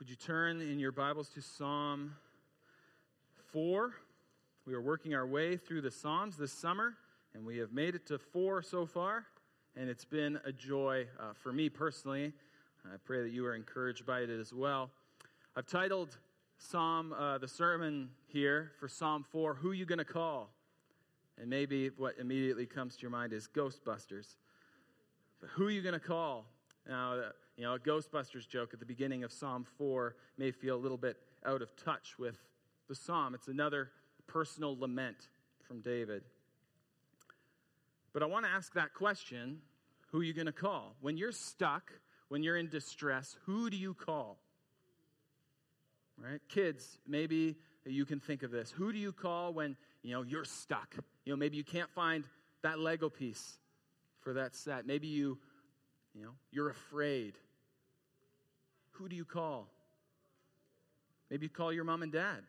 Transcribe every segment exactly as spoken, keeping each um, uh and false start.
Would you turn in your Bibles to Psalm four? We are working our way through the Psalms this summer, and we have made it to four so far, and it's been a joy uh, for me personally. I pray that you are encouraged by it as well. I've titled Psalm uh, the sermon here for Psalm four, Who You Gonna Call? And maybe what immediately comes to your mind is Ghostbusters. But who are you gonna call? Now, you know, a Ghostbusters joke at the beginning of Psalm four may feel a little bit out of touch with the psalm. It's another personal lament from David. But I want to ask that question, who are you going to call? When you're stuck, when you're in distress, who do you call? Right? Kids, maybe you can think of this. Who do you call when, you know, you're stuck? You know, maybe you can't find that Lego piece for that set. Maybe you You know, you're afraid. Who do you call? Maybe you call your mom and dad.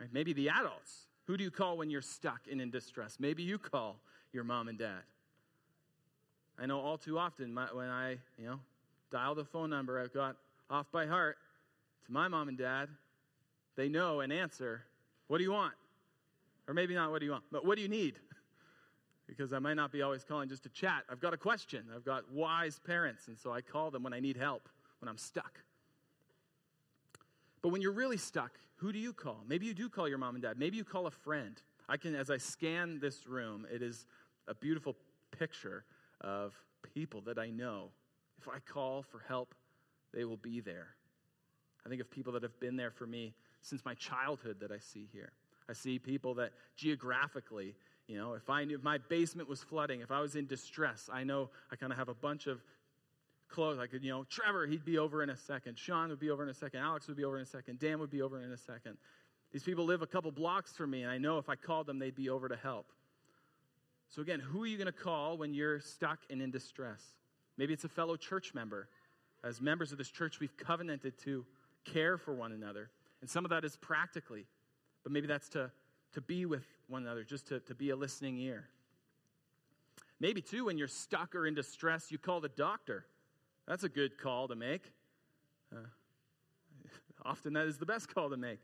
Right? Maybe the adults. Who do you call when you're stuck and in distress? Maybe you call your mom and dad. I know all too often my, when I, you know, dial the phone number I've got off by heart to my mom and dad, they know and answer, what do you want? Or maybe not what do you want, but what do you need? Because I might not be always calling just to chat. I've got a question. I've got wise parents, and so I call them when I need help, when I'm stuck. But when you're really stuck, who do you call? Maybe you do call your mom and dad. Maybe you call a friend. I can, as I scan this room, it is a beautiful picture of people that I know. If I call for help, they will be there. I think of people that have been there for me since my childhood that I see here. I see people that geographically, you know, if I knew if my basement was flooding, if I was in distress, I know I kind of have a bunch of clothes. I could, you know, Trevor, he'd be over in a second. Sean would be over in a second. Alex would be over in a second. Dan would be over in a second. These people live a couple blocks from me, and I know if I called them, they'd be over to help. So again, who are you going to call when you're stuck and in distress? Maybe it's a fellow church member. As members of this church, we've covenanted to care for one another. And some of that is practically, but maybe that's to to be with one another, just to, to be a listening ear. Maybe, too, when you're stuck or in distress, you call the doctor. That's a good call to make. Uh, often that is the best call to make.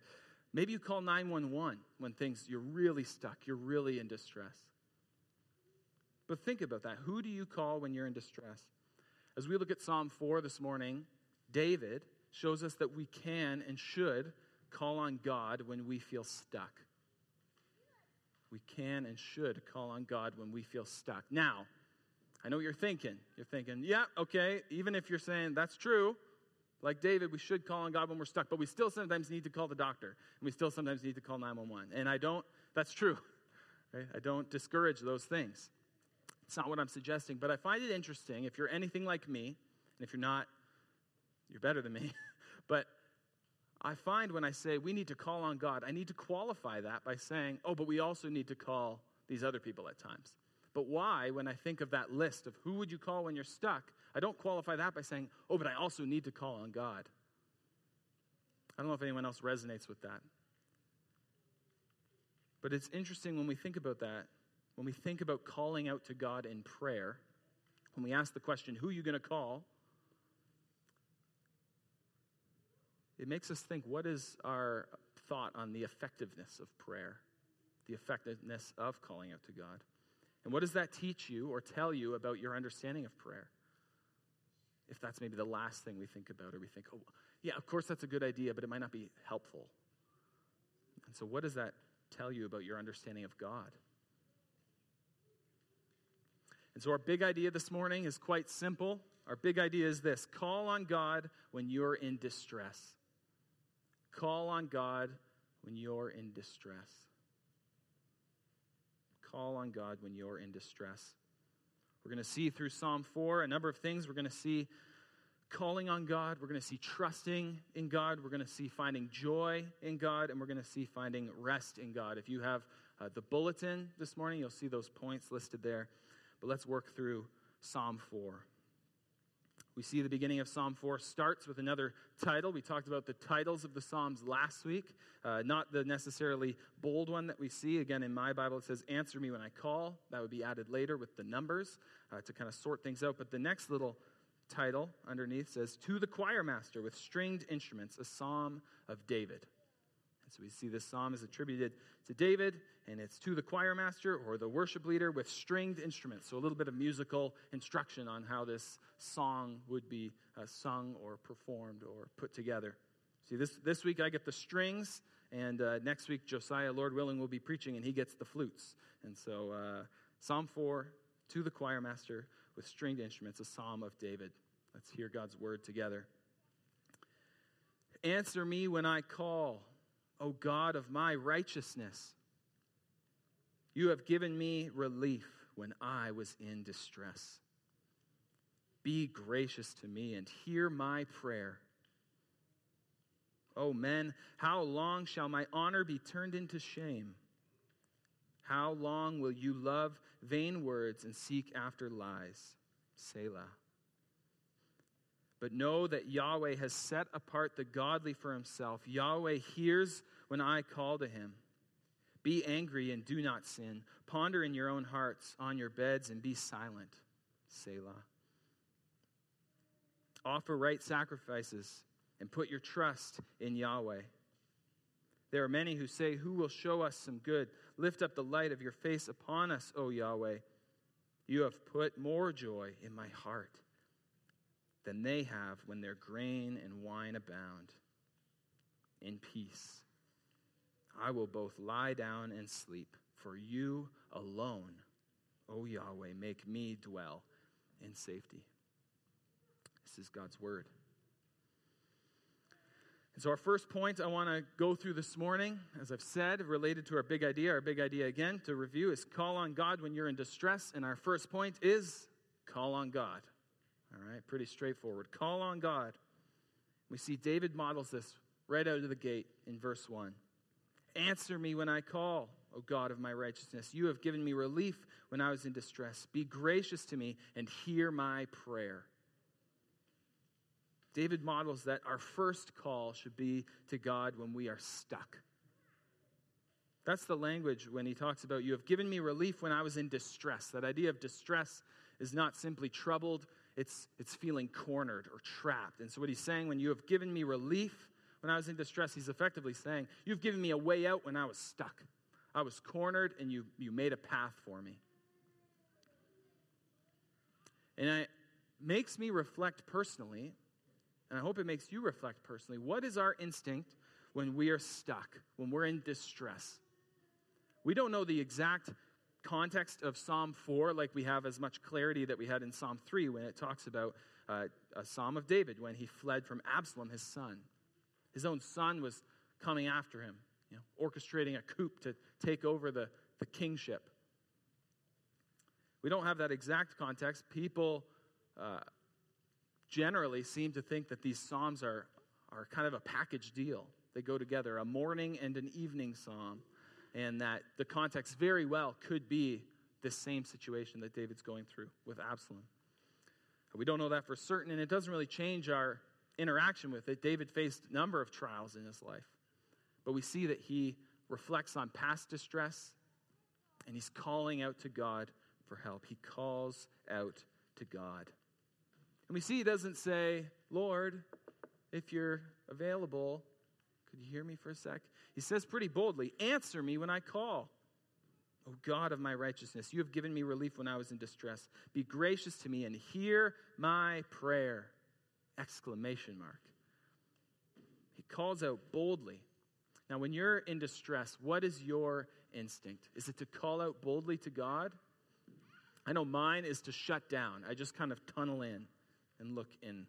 Maybe you call nine one one when things, you're really stuck, you're really in distress. But think about that. Who do you call when you're in distress? As we look at Psalm four this morning, David shows us that we can and should call on God when we feel stuck. We can and should call on God when we feel stuck. Now, I know what you're thinking. You're thinking, yeah, okay, even if you're saying that's true, like David, we should call on God when we're stuck, but we still sometimes need to call the doctor, and we still sometimes need to call nine one one. And I don't, that's true. Right? I don't discourage those things. It's not what I'm suggesting, but I find it interesting. If you're anything like me, and if you're not, you're better than me, but I find when I say we need to call on God, I need to qualify that by saying, oh, but we also need to call these other people at times. But why, when I think of that list of who would you call when you're stuck, I don't qualify that by saying, oh, but I also need to call on God. I don't know if anyone else resonates with that. But it's interesting when we think about that, when we think about calling out to God in prayer, when we ask the question, who are you going to call? It makes us think, what is our thought on the effectiveness of prayer, the effectiveness of calling out to God? And what does that teach you or tell you about your understanding of prayer? If that's maybe the last thing we think about, or we think, oh, yeah, of course that's a good idea, but it might not be helpful. And so what does that tell you about your understanding of God? And so our big idea this morning is quite simple. Our big idea is this: call on God when you're in distress. Call on God when you're in distress. Call on God when you're in distress. We're going to see through Psalm four a number of things. We're going to see calling on God. We're going to see trusting in God. We're going to see finding joy in God. And we're going to see finding rest in God. If you have uh, the bulletin this morning, you'll see those points listed there. But let's work through Psalm four. We see the beginning of Psalm four starts with another title. We talked about the titles of the Psalms last week, uh, not the necessarily bold one that we see. Again, in my Bible, it says, answer me when I call. That would be added later with the numbers uh, to kind of sort things out. But the next little title underneath says, "To the Choir Master with Stringed Instruments, a Psalm of David." And so we see this psalm is attributed to David, and it's to the choir master or the worship leader with stringed instruments. So a little bit of musical instruction on how this song would be uh, sung or performed or put together. See, this, this week I get the strings, and uh, next week Josiah, Lord willing, will be preaching, and he gets the flutes. And so uh, Psalm four, to the choir master with stringed instruments, a psalm of David. Let's hear God's word together. Answer me when I call, O God of my righteousness. You have given me relief when I was in distress. Be gracious to me and hear my prayer. O men, how long shall my honor be turned into shame? How long will you love vain words and seek after lies? Selah. But know that Yahweh has set apart the godly for himself. Yahweh hears when I call to him. Be angry and do not sin. Ponder in your own hearts, on your beds, and be silent. Selah. Offer right sacrifices and put your trust in Yahweh. There are many who say, "Who will show us some good? Lift up the light of your face upon us, O Yahweh. You have put more joy in my heart than they have when their grain and wine abound. In peace, I will both lie down and sleep, for you alone, O Yahweh, make me dwell in safety." This is God's word. And so our first point I want to go through this morning, as I've said, related to our big idea, our big idea again to review is call on God when you're in distress. And our first point is call on God. All right, pretty straightforward. Call on God. We see David models this right out of the gate in verse one. Answer me when I call, O God of my righteousness. You have given me relief when I was in distress. Be gracious to me and hear my prayer. David models that our first call should be to God when we are stuck. That's the language when he talks about, you have given me relief when I was in distress. That idea of distress is not simply troubled. It's it's feeling cornered or trapped. And so what he's saying, when you have given me relief when I was in distress, he's effectively saying, you've given me a way out when I was stuck. I was cornered, and you you made a path for me. And it makes me reflect personally, and I hope it makes you reflect personally, what is our instinct when we are stuck, when we're in distress? We don't know the exact context of Psalm four, like we have as much clarity that we had in Psalm three when it talks about uh, a psalm of David when he fled from Absalom, his son. His own son was coming after him, you know, orchestrating a coup to take over the, the kingship. We don't have that exact context. People uh, generally seem to think that these psalms are, are kind of a package deal. They go together, a morning and an evening psalm. And that the context very well could be this same situation that David's going through with Absalom. We don't know that for certain, and it doesn't really change our interaction with it. David faced a number of trials in his life. But we see that he reflects on past distress, and he's calling out to God for help. He calls out to God. And we see he doesn't say, "Lord, if you're available, could you hear me for a sec?" He says pretty boldly, "Answer me when I call. O God of my righteousness, you have given me relief when I was in distress. Be gracious to me and hear my prayer." Exclamation mark. He calls out boldly. Now, when you're in distress, what is your instinct? Is it to call out boldly to God? I know mine is to shut down. I just kind of tunnel in and look in.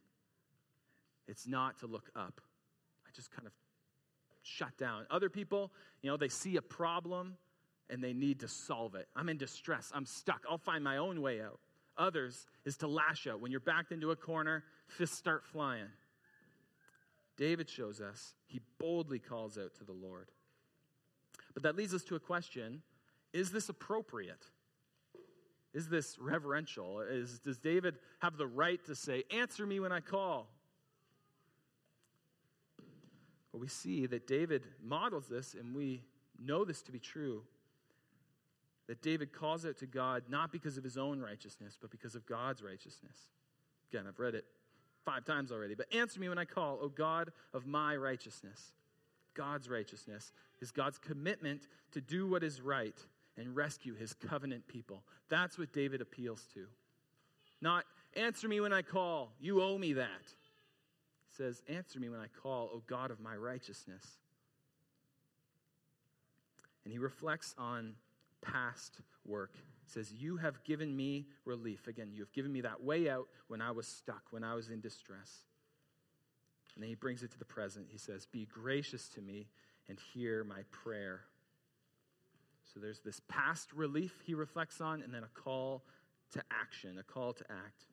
It's not to look up. I just kind of shut down. Other people, you know, they see a problem and they need to solve it. I'm in distress. I'm stuck. I'll find my own way out. Others is to lash out. When you're backed into a corner, fists start flying. David shows us he boldly calls out to the Lord. But that leads us to a question. Is this appropriate? Is this reverential? Is, does David have the right to say, "Answer me when I call"? But we see that David models this, and we know this to be true, that David calls out to God not because of his own righteousness, but because of God's righteousness. again, I've read it five times already. But answer me when I call, O God of my righteousness. God's righteousness is God's commitment to do what is right and rescue his covenant people. That's what David appeals to. Not, answer me when I call. You owe me that. He says, answer me when I call, O God of my righteousness. And he reflects on past work. He says, you have given me relief. Again, you have given me that way out when I was stuck, when I was in distress. And then he brings it to the present. He says, be gracious to me and hear my prayer. So there's this past relief he reflects on, and then a call to action, a call to act.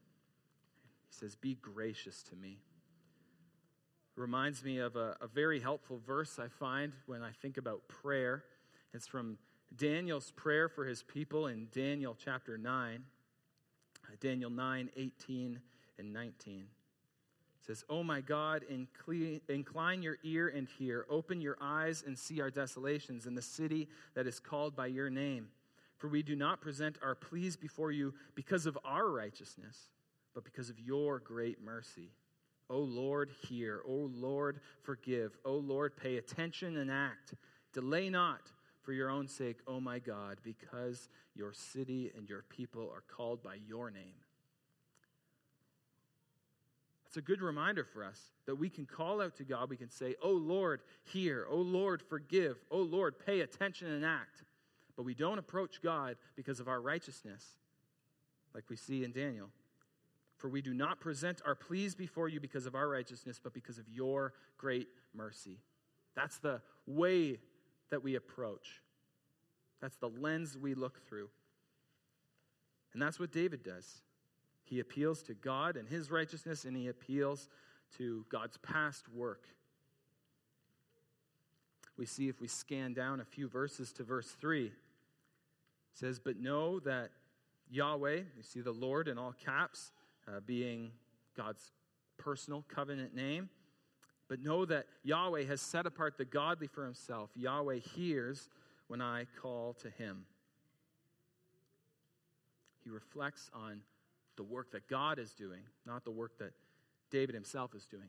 He says, be gracious to me. Reminds me of a, a very helpful verse I find when I think about prayer. It's from Daniel's prayer for his people in Daniel chapter nine, Daniel nine, eighteen and nineteen. It says, oh my God, incline your ear and hear. Open your eyes and see our desolations in the city that is called by your name. For we do not present our pleas before you because of our righteousness, but because of your great mercy. O Lord, hear. O Lord, forgive. O Lord, pay attention and act. Delay not for your own sake, O my God, because your city and your people are called by your name. It's a good reminder for us that we can call out to God. We can say, oh Lord, hear. Oh Lord, forgive. Oh Lord, pay attention and act. But we don't approach God because of our righteousness, like we see in Daniel. For we do not present our pleas before you because of our righteousness, but because of your great mercy. That's the way that we approach. That's the lens we look through. And that's what David does. He appeals to God and his righteousness, and he appeals to God's past work. We see if we scan down a few verses to verse three. It says, but know that Yahweh, you see the Lord in all caps, uh, being God's personal covenant name. But know that Yahweh has set apart the godly for himself. Yahweh hears when I call to him. He reflects on the work that God is doing, not the work that David himself is doing.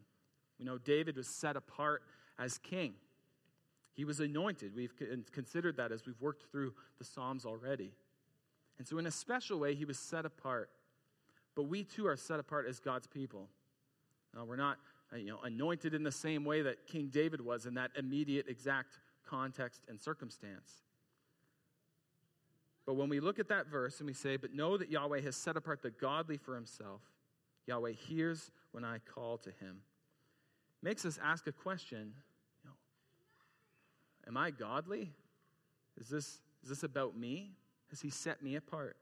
We know David was set apart as king. He was anointed. We've considered that as we've worked through the Psalms already. And so in a special way, he was set apart. But we too are set apart as God's people. Now, we're not you know, anointed in the same way that King David was in that immediate exact context and circumstance. But when we look at that verse and we say, but know that Yahweh has set apart the godly for himself. Yahweh hears when I call to him. Makes us ask a question, you know, am I godly? Is this, is this about me? Has he set me apart?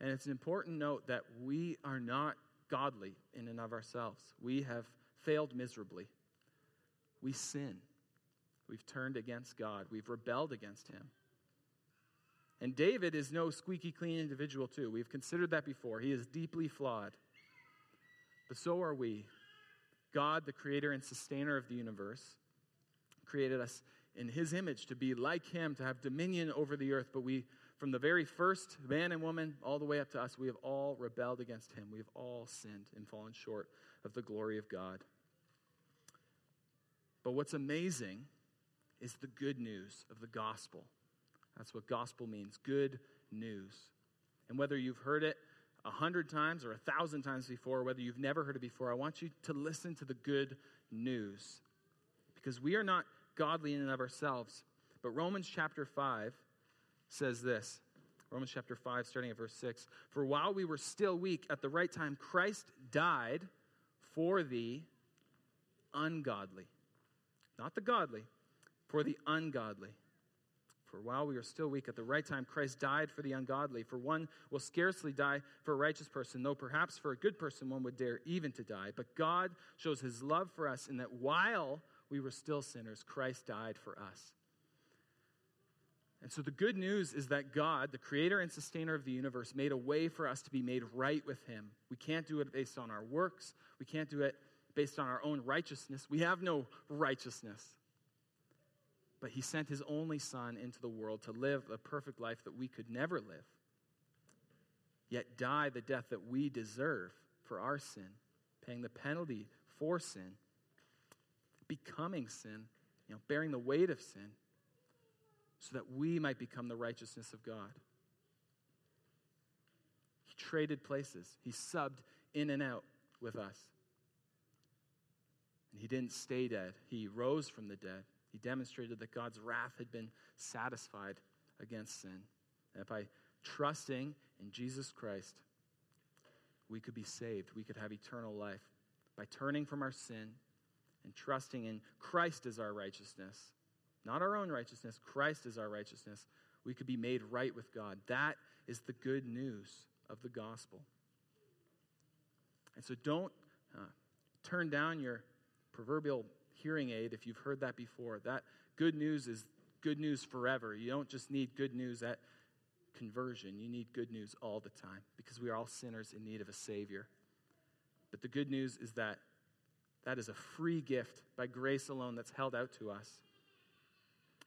And it's an important note that we are not godly in and of ourselves. We have failed miserably. We sin. We've turned against God. We've rebelled against him. And David is no squeaky clean individual too. We've considered that before. He is deeply flawed. But so are we. God, the creator and sustainer of the universe, created us in his image to be like him, to have dominion over the earth. But we, from the very first man and woman all the way up to us, we have all rebelled against him. We have all sinned and fallen short of the glory of God. But what's amazing is the good news of the gospel. That's what gospel means, good news. And whether you've heard it a hundred times or a thousand times before, whether you've never heard it before, I want you to listen to the good news. Because we are not godly in and of ourselves. But Romans chapter five says this. Romans chapter five, starting at verse six. For while we were still weak, at the right time Christ died for the ungodly. Not the godly, for the ungodly. For while we are still weak, at the right time, Christ died for the ungodly. For one will scarcely die for a righteous person, though perhaps for a good person one would dare even to die. But God shows his love for us in that while we were still sinners, Christ died for us. And so the good news is that God, the creator and sustainer of the universe, made a way for us to be made right with him. We can't do it based on our works. We can't do it based on our own righteousness. We have no righteousness. But he sent his only son into the world to live a perfect life that we could never live. yet die the death that we deserve for our sin, paying the penalty for sin, becoming sin, you know, bearing the weight of sin, so that we might become the righteousness of God. He traded places. He subbed in and out with us. And he didn't stay dead. He rose from the dead. He demonstrated that God's wrath had been satisfied against sin. And by trusting in Jesus Christ, we could be saved. We could have eternal life by turning from our sin and trusting in Christ as our righteousness. Not our own righteousness. Christ is our righteousness. We could be made right with God. That is the good news of the gospel. And so don't uh, turn down your proverbial hearing aid if you've heard that before. That good news is good news forever. You don't just need good news at conversion. You need good news all the time because we are all sinners in need of a Savior. But the good news is that that is a free gift by grace alone that's held out to us.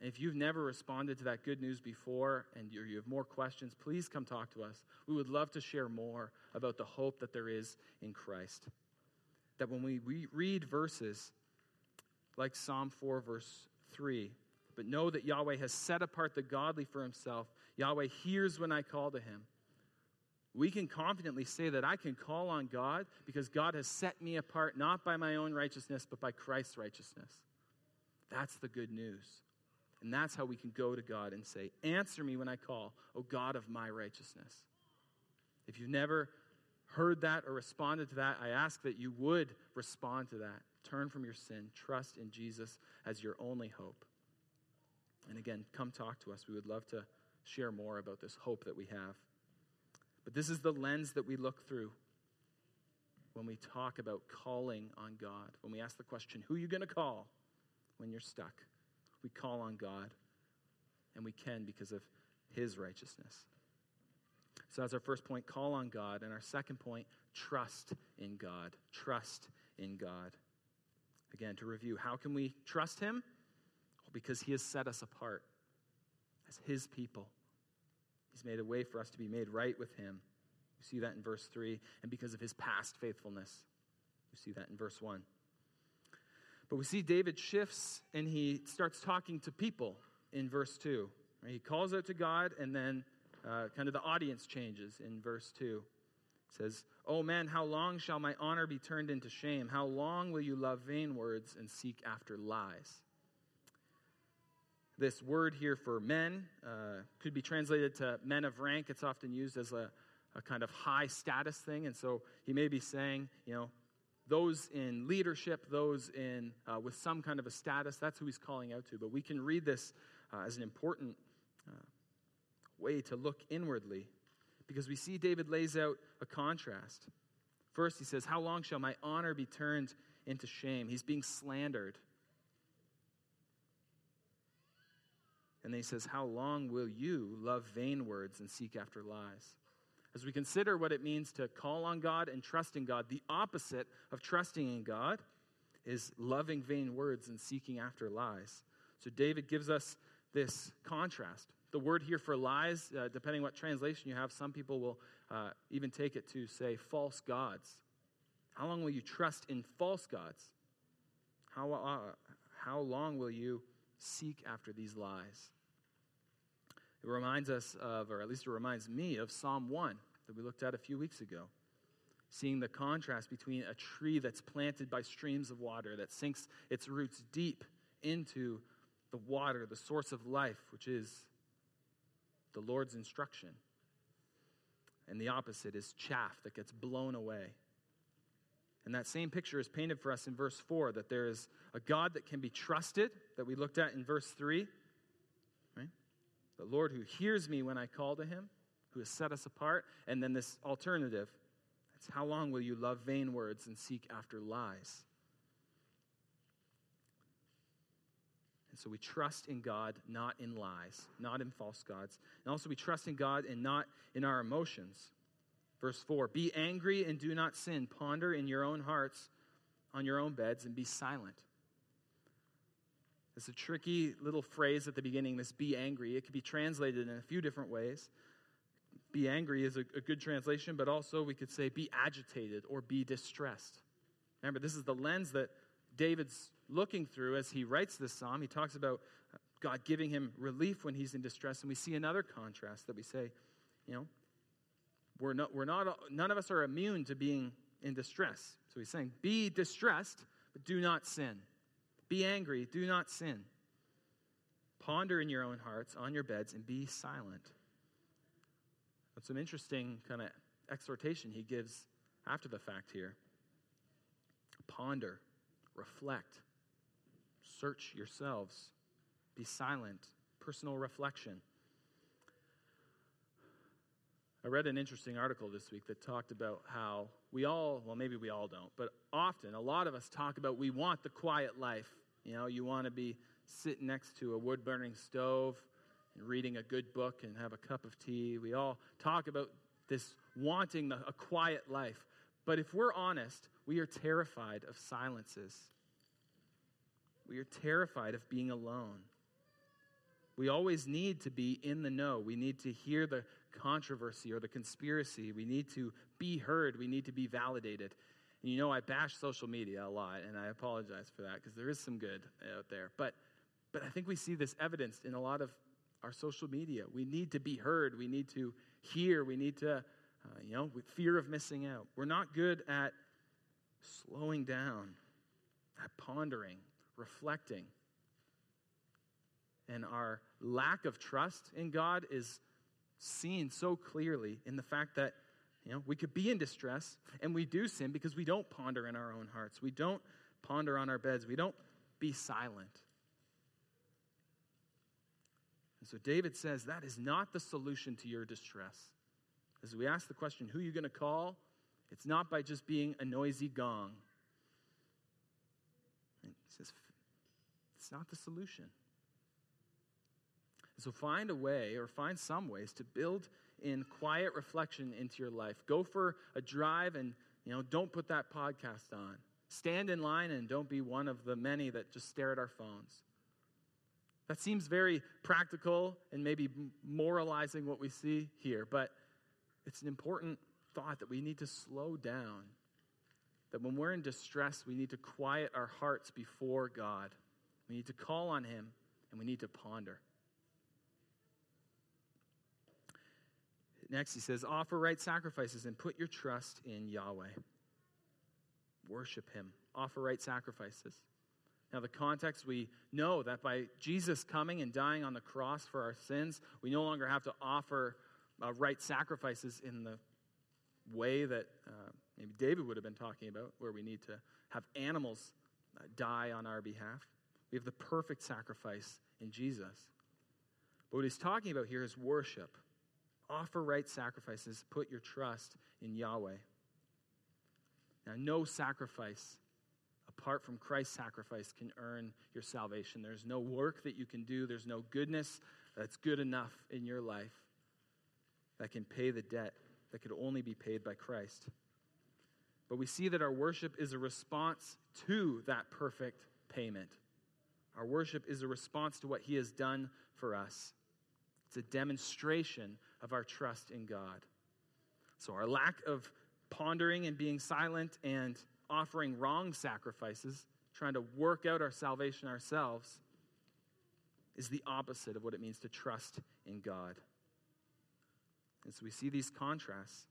And if you've never responded to that good news before and you have more questions, please come talk to us. We would love to share more about the hope that there is in Christ. That when we re- read verses like Psalm four, verse three, but know that Yahweh has set apart the godly for himself. Yahweh hears when I call to him. We can confidently say that I can call on God because God has set me apart not by my own righteousness, but by Christ's righteousness. That's the good news. And that's how we can go to God and say, answer me when I call, O God of my righteousness. If you've never heard that or responded to that, I ask that you would respond to that. Turn from your sin. Trust in Jesus as your only hope. And again, come talk to us. We would love to share more about this hope that we have. But this is the lens that we look through when we talk about calling on God. When we ask the question, who are you going to call when you're stuck? We call on God, and we can because of his righteousness. So that's our first point, call on God. And our second point, trust in God. Trust in God. Again, to review, how can we trust him? Well, because he has set us apart as his people. He's made a way for us to be made right with him. You see that in verse three. And because of his past faithfulness. You see that in verse one. But we see David shifts and he starts talking to people in verse two. Right? He calls out to God and then uh, kind of the audience changes in verse two. It says, "Oh man, how long shall my honor be turned into shame? How long will you love vain words and seek after lies?" This word here for men uh, could be translated to men of rank. It's often used as a, a kind of high status thing. And so he may be saying, you know, those in leadership, those in uh, with some kind of a status, that's who he's calling out to. But we can read this uh, as an important uh, way to look inwardly because we see David lays out a contrast. First, he says, how long shall my honor be turned into shame? He's being slandered. And then he says, how long will you love vain words and seek after lies? As we consider what it means to call on God and trust in God, the opposite of trusting in God is loving vain words and seeking after lies. So David gives us this contrast. The word here for lies, uh, depending what translation you have, some people will uh, even take it to say false gods. How long will you trust in false gods? How, uh, how long will you seek after these lies? It reminds us of, or at least it reminds me of Psalm one that we looked at a few weeks ago. Seeing the contrast between a tree that's planted by streams of water that sinks its roots deep into the water, the source of life, which is the Lord's instruction. And the opposite is chaff that gets blown away. And that same picture is painted for us in verse four, that there is a God that can be trusted, that we looked at in verse three. The Lord who hears me when I call to him, who has set us apart. And then this alternative, that's how long will you love vain words and seek after lies? And so we trust in God, not in lies, not in false gods. And also we trust in God and not in our emotions. Verse four, be angry and do not sin. Ponder in your own hearts, on your own beds, and be silent. It's a tricky little phrase at the beginning, this be angry. It could be translated in a few different ways. Be angry is a, a good translation, but also we could say be agitated or be distressed. Remember, this is the lens that David's looking through as he writes this psalm. He talks about God giving him relief when he's in distress. And we see another contrast that we say, you know, we're not, we're not, none of us are immune to being in distress. So he's saying, be distressed, but do not sin. Be angry, do not sin. Ponder in your own hearts, on your beds, and be silent. That's some interesting kind of exhortation he gives after the fact here. Ponder, reflect, search yourselves, be silent, personal reflection. I read an interesting article this week that talked about how we all, well, maybe we all don't, but often a lot of us talk about we want the quiet life. You know, you want to be sitting next to a wood-burning stove and reading a good book and have a cup of tea. We all talk about this wanting the, a quiet life. But if we're honest, we are terrified of silences. We are terrified of being alone. We always need to be in the know. We need to hear the controversy or the conspiracy. We need to be heard. We need to be validated. And you know, I bash social media a lot, and I apologize for that because there is some good out there. But, but I think we see this evidenced in a lot of our social media. We need to be heard. We need to hear. We need to, uh, you know, with fear of missing out. We're not good at slowing down, at pondering, reflecting. And our lack of trust in God is seen so clearly in the fact that, you know, we could be in distress and we do sin because we don't ponder in our own hearts. We don't ponder on our beds. We don't be silent. And so David says that is not the solution to your distress. As we ask the question, who are you going to call? It's not by just being a noisy gong. And he says, it's not the solution. So find a way or find some ways to build in quiet reflection into your life. Go for a drive and, you know, don't put that podcast on. Stand in line and don't be one of the many that just stare at our phones. That seems very practical and maybe moralizing what we see here, but it's an important thought that we need to slow down. That when we're in distress, we need to quiet our hearts before God. We need to call on him and we need to ponder. Next, he says, offer right sacrifices and put your trust in Yahweh. Worship him. Offer right sacrifices. Now, the context, we know that by Jesus coming and dying on the cross for our sins, we no longer have to offer uh, right sacrifices in the way that uh, maybe David would have been talking about, where we need to have animals uh, die on our behalf. We have the perfect sacrifice in Jesus. But what he's talking about here is worship. Offer right sacrifices, put your trust in Yahweh. Now, no sacrifice apart from Christ's sacrifice can earn your salvation. There's no work that you can do. There's no goodness that's good enough in your life that can pay the debt that could only be paid by Christ. But we see that our worship is a response to that perfect payment. Our worship is a response to what he has done for us. It's a demonstration of our trust in God. So our lack of pondering and being silent and offering wrong sacrifices, trying to work out our salvation ourselves, is the opposite of what it means to trust in God. And so we see these contrasts.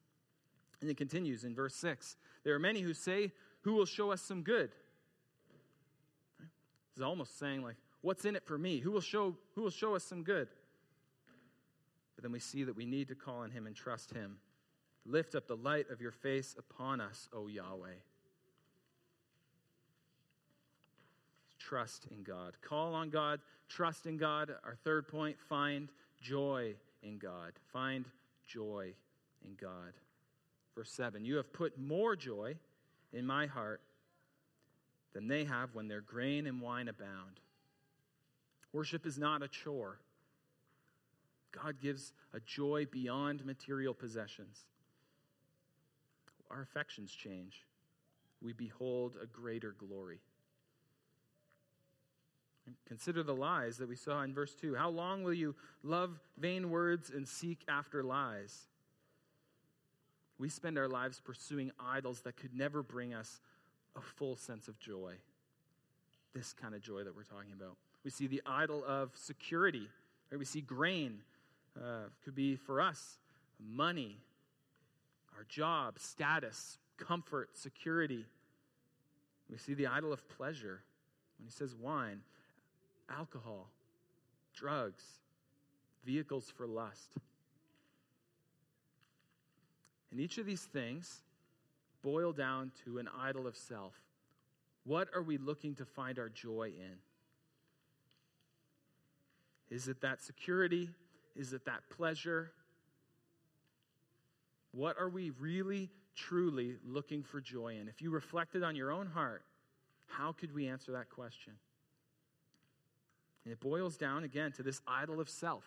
And it continues in verse six. There are many who say, who will show us some good? It's almost saying like, what's in it for me? Who will show, who will show us some good? But then we see that we need to call on him and trust him. Lift up the light of your face upon us, O Yahweh. Trust in God. Call on God. Trust in God. Our third point, find joy in God. Find joy in God. Verse seven, you have put more joy in my heart than they have when their grain and wine abound. Worship is not a chore. God gives a joy beyond material possessions. Our affections change. We behold a greater glory. And consider the lies that we saw in verse two. How long will you love vain words and seek after lies? we spend our lives pursuing idols that could never bring us a full sense of joy. This kind of joy that we're talking about. We see the idol of security. Right? We see grain. Uh, could be for us, money, our job, status, comfort, security. We see the idol of pleasure. When he says wine, alcohol, drugs, vehicles for lust. And each of these things boil down to an idol of self. What are we looking to find our joy in? Is it that security? Is it that pleasure? What are we really, truly looking for joy in? If you reflected on your own heart, how could we answer that question? And it boils down, again, to this idol of self.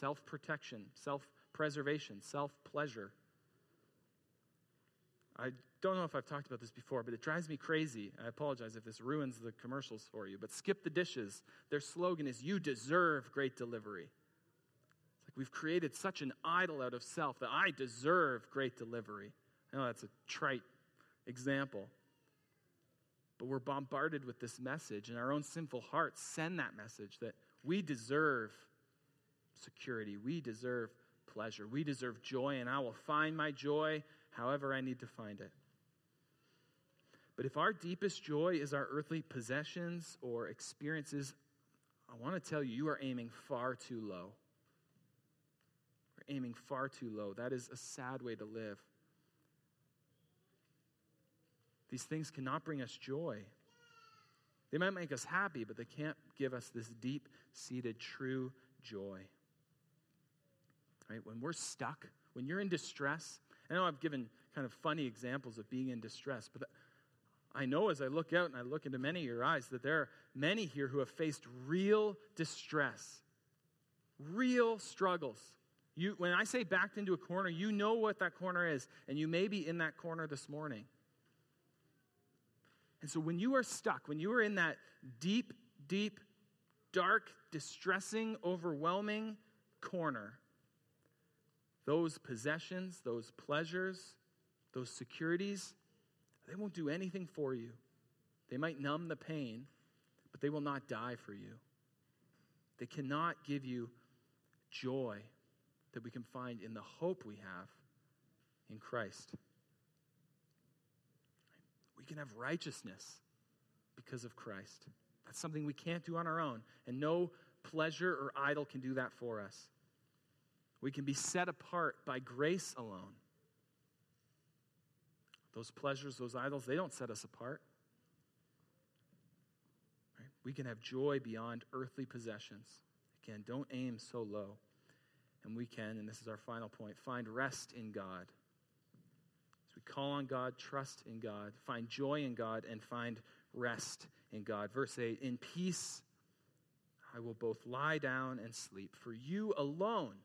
Self-protection, self-preservation, self-pleasure. I don't know if I've talked about this before, but it drives me crazy. I apologize if this ruins the commercials for you, but Skip the Dishes, their slogan is, "You deserve great delivery." We've created such an idol out of self that I deserve great delivery. I know that's a trite example. But we're bombarded with this message, and our own sinful hearts send that message that we deserve security, we deserve pleasure, we deserve joy, and I will find my joy however I need to find it. But if our deepest joy is our earthly possessions or experiences, I want to tell you, you are aiming far too low. Aiming far too low. That is a sad way to live. These things cannot bring us joy. They might make us happy, but they can't give us this deep-seated, true joy. Right? When we're stuck, when you're in distress, I know I've given kind of funny examples of being in distress, but I know as I look out and I look into many of your eyes that there are many here who have faced real distress, real struggles. You, when I say backed into a corner, you know what that corner is, and you may be in that corner this morning. And so when you are stuck, when you are in that deep, deep, dark, distressing, overwhelming corner, those possessions, those pleasures, those securities, they won't do anything for you. They might numb the pain, but they will not die for you. They cannot give you joy that we can find in the hope we have in Christ. We can have righteousness because of Christ. That's something we can't do on our own, and no pleasure or idol can do that for us. We can be set apart by grace alone. Those pleasures, those idols, they don't set us apart. Right? We can have joy beyond earthly possessions. Again, don't aim so low. And we can, and this is our final point, find rest in God. So we call on God, trust in God, find joy in God, and find rest in God. Verse eight, in peace I will both lie down and sleep. For you alone,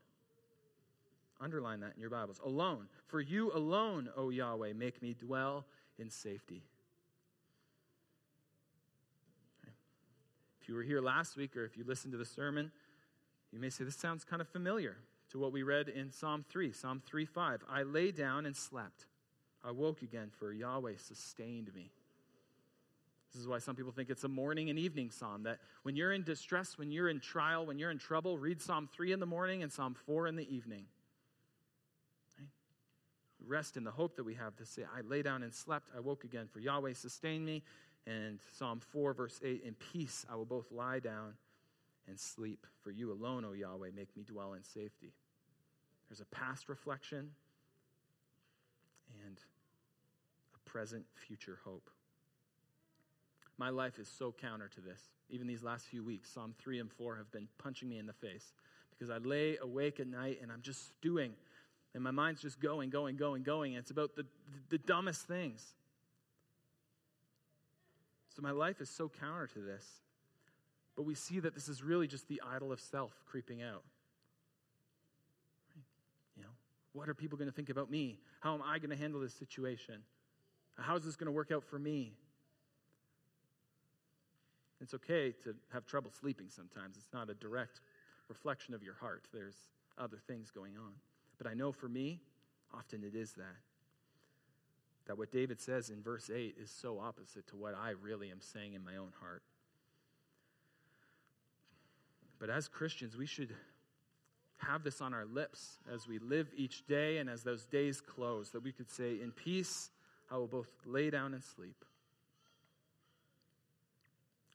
underline that in your Bibles, alone. For you alone, O Yahweh, make me dwell in safety. Okay. If you were here last week or if you listened to the sermon, you may say, this sounds kind of familiar to what we read in Psalm three, Psalm three five. I lay down and slept. I woke again, for Yahweh sustained me. This is why some people think it's a morning and evening psalm, that when you're in distress, when you're in trial, when you're in trouble, read Psalm three in the morning and Psalm four in the evening. Right? Rest in the hope that we have to say, I lay down and slept. I woke again, for Yahweh sustained me. And Psalm four, verse eight, in peace I will both lie down and sleep. For you alone, O Yahweh, make me dwell in safety. There's a past reflection and a present future hope. My life is so counter to this. Even these last few weeks, Psalm three and four have been punching me in the face because I lay awake at night and I'm just stewing and my mind's just going, going, going, going. And it's about the, the, the dumbest things. So my life is so counter to this. But we see that this is really just the idol of self creeping out. Right? You know, what are people going to think about me? How am I going to handle this situation? How is this going to work out for me? It's okay to have trouble sleeping sometimes. It's not a direct reflection of your heart. There's other things going on. But I know for me, Often it is that. That what David says in verse eight is so opposite to what I really am saying in my own heart. But as Christians, we should have this on our lips as we live each day and as those days close, that we could say, in peace, I will both lay down and sleep.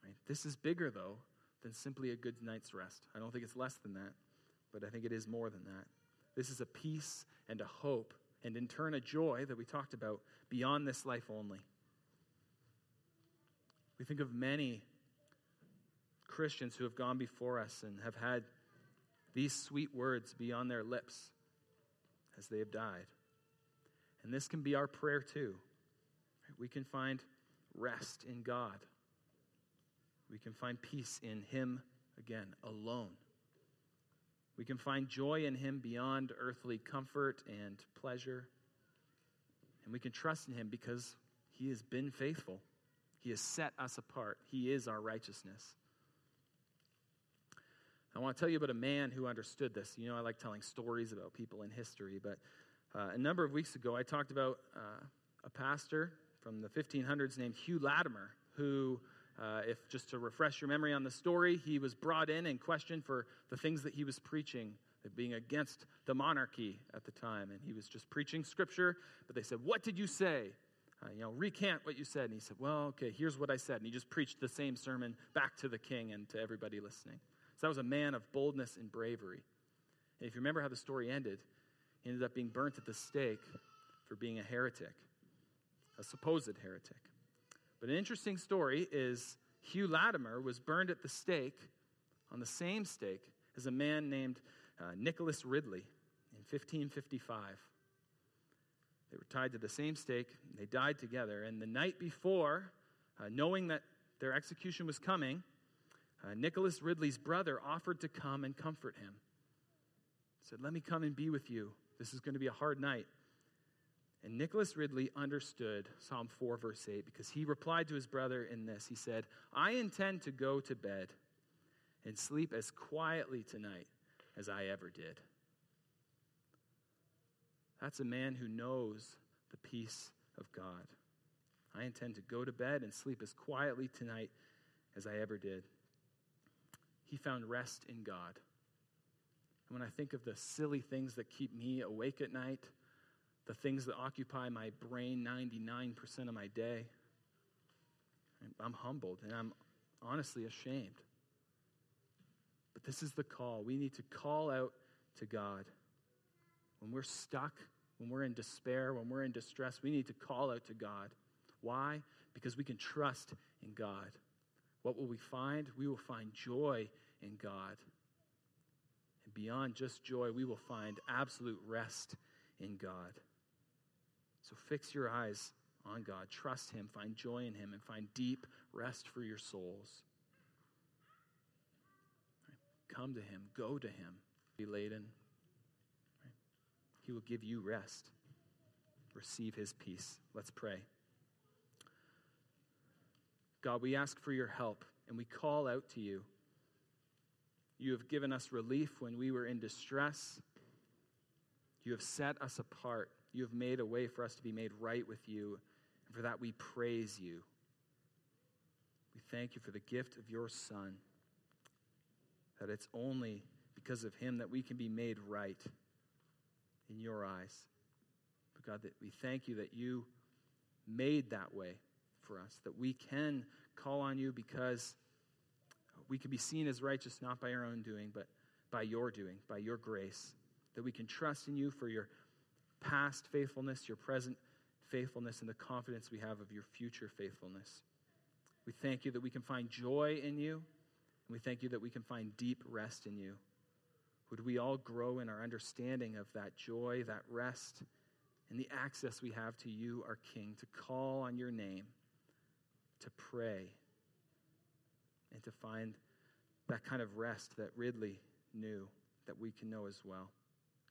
Right? This is bigger, though, than simply a good night's rest. I don't think it's less than that, but I think it is more than that. This is a peace and a hope and, in turn, a joy that we talked about beyond this life only. We think of many Christians who have gone before us and have had these sweet words be on their lips as they have died. And this can be our prayer too. We can find rest in God. We can find peace in Him, again, alone. We can find joy in Him beyond earthly comfort and pleasure. And we can trust in Him because He has been faithful. He has set us apart. He is our righteousness. I want to tell you about a man who understood this. You know, I like telling stories about people in history, but uh, a number of weeks ago, I talked about uh, a pastor from the fifteen hundreds named Hugh Latimer, who, uh, if just to refresh your memory on the story, he was brought in and questioned for the things that he was preaching, being against the monarchy at the time, and he was just preaching scripture, but they said, what did you say? Uh, you know, recant what you said, and he said, well, okay, here's what I said, and he just preached the same sermon back to the king and to everybody listening. So that was a man of boldness and bravery. And if you remember how the story ended, he ended up being burnt at the stake for being a heretic, a supposed heretic. But an interesting story is Hugh Latimer was burned at the stake, on the same stake, as a man named uh, Nicholas Ridley in fifteen fifty-five. They were tied to the same stake. And they died together. And the night before, uh, knowing that their execution was coming, Uh, Nicholas Ridley's brother offered to come and comfort him. He said, let me come and be with you. This is going to be a hard night. And Nicholas Ridley understood Psalm four, verse eight, because he replied to his brother in this. He said, I intend to go to bed and sleep as quietly tonight as I ever did. That's a man who knows the peace of God. I intend to go to bed and sleep as quietly tonight as I ever did. He found rest in God. And when I think of the silly things that keep me awake at night, the things that occupy my brain ninety-nine percent of my day, I'm humbled and I'm honestly ashamed. But this is the call. We need to call out to God. When we're stuck, when we're in despair, when we're in distress, we need to call out to God. Why? Because we can trust in God. What will we find? We will find joy in God. And beyond just joy, we will find absolute rest in God. So fix your eyes on God. Trust Him. Find joy in Him. And find deep rest for your souls. Come to Him. Go to Him. Be laden. He will give you rest. Receive His peace. Let's pray. God, we ask for your help, and we call out to you. You have given us relief when we were in distress. You have set us apart. You have made a way for us to be made right with you, and for that we praise you. We thank you for the gift of your Son, that it's only because of Him that we can be made right in your eyes. But God, that we thank you that you made that way for us, that we can call on you because we can be seen as righteous not by our own doing, but by your doing, by your grace, that we can trust in you for your past faithfulness, your present faithfulness, and the confidence we have of your future faithfulness. We thank you that we can find joy in you, and we thank you that we can find deep rest in you. Would we all grow in our understanding of that joy, that rest, and the access we have to you, our King, to call on your name, to pray, and to find that kind of rest that Ridley knew, that we can know as well.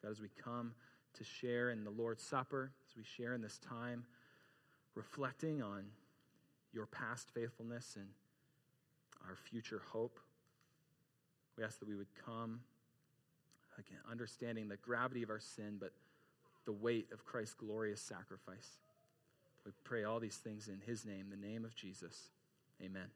God, as we come to share in the Lord's Supper, as we share in this time, reflecting on your past faithfulness and our future hope, we ask that we would come, again, understanding the gravity of our sin, but the weight of Christ's glorious sacrifice. We pray all these things in his name, the name of Jesus. Amen.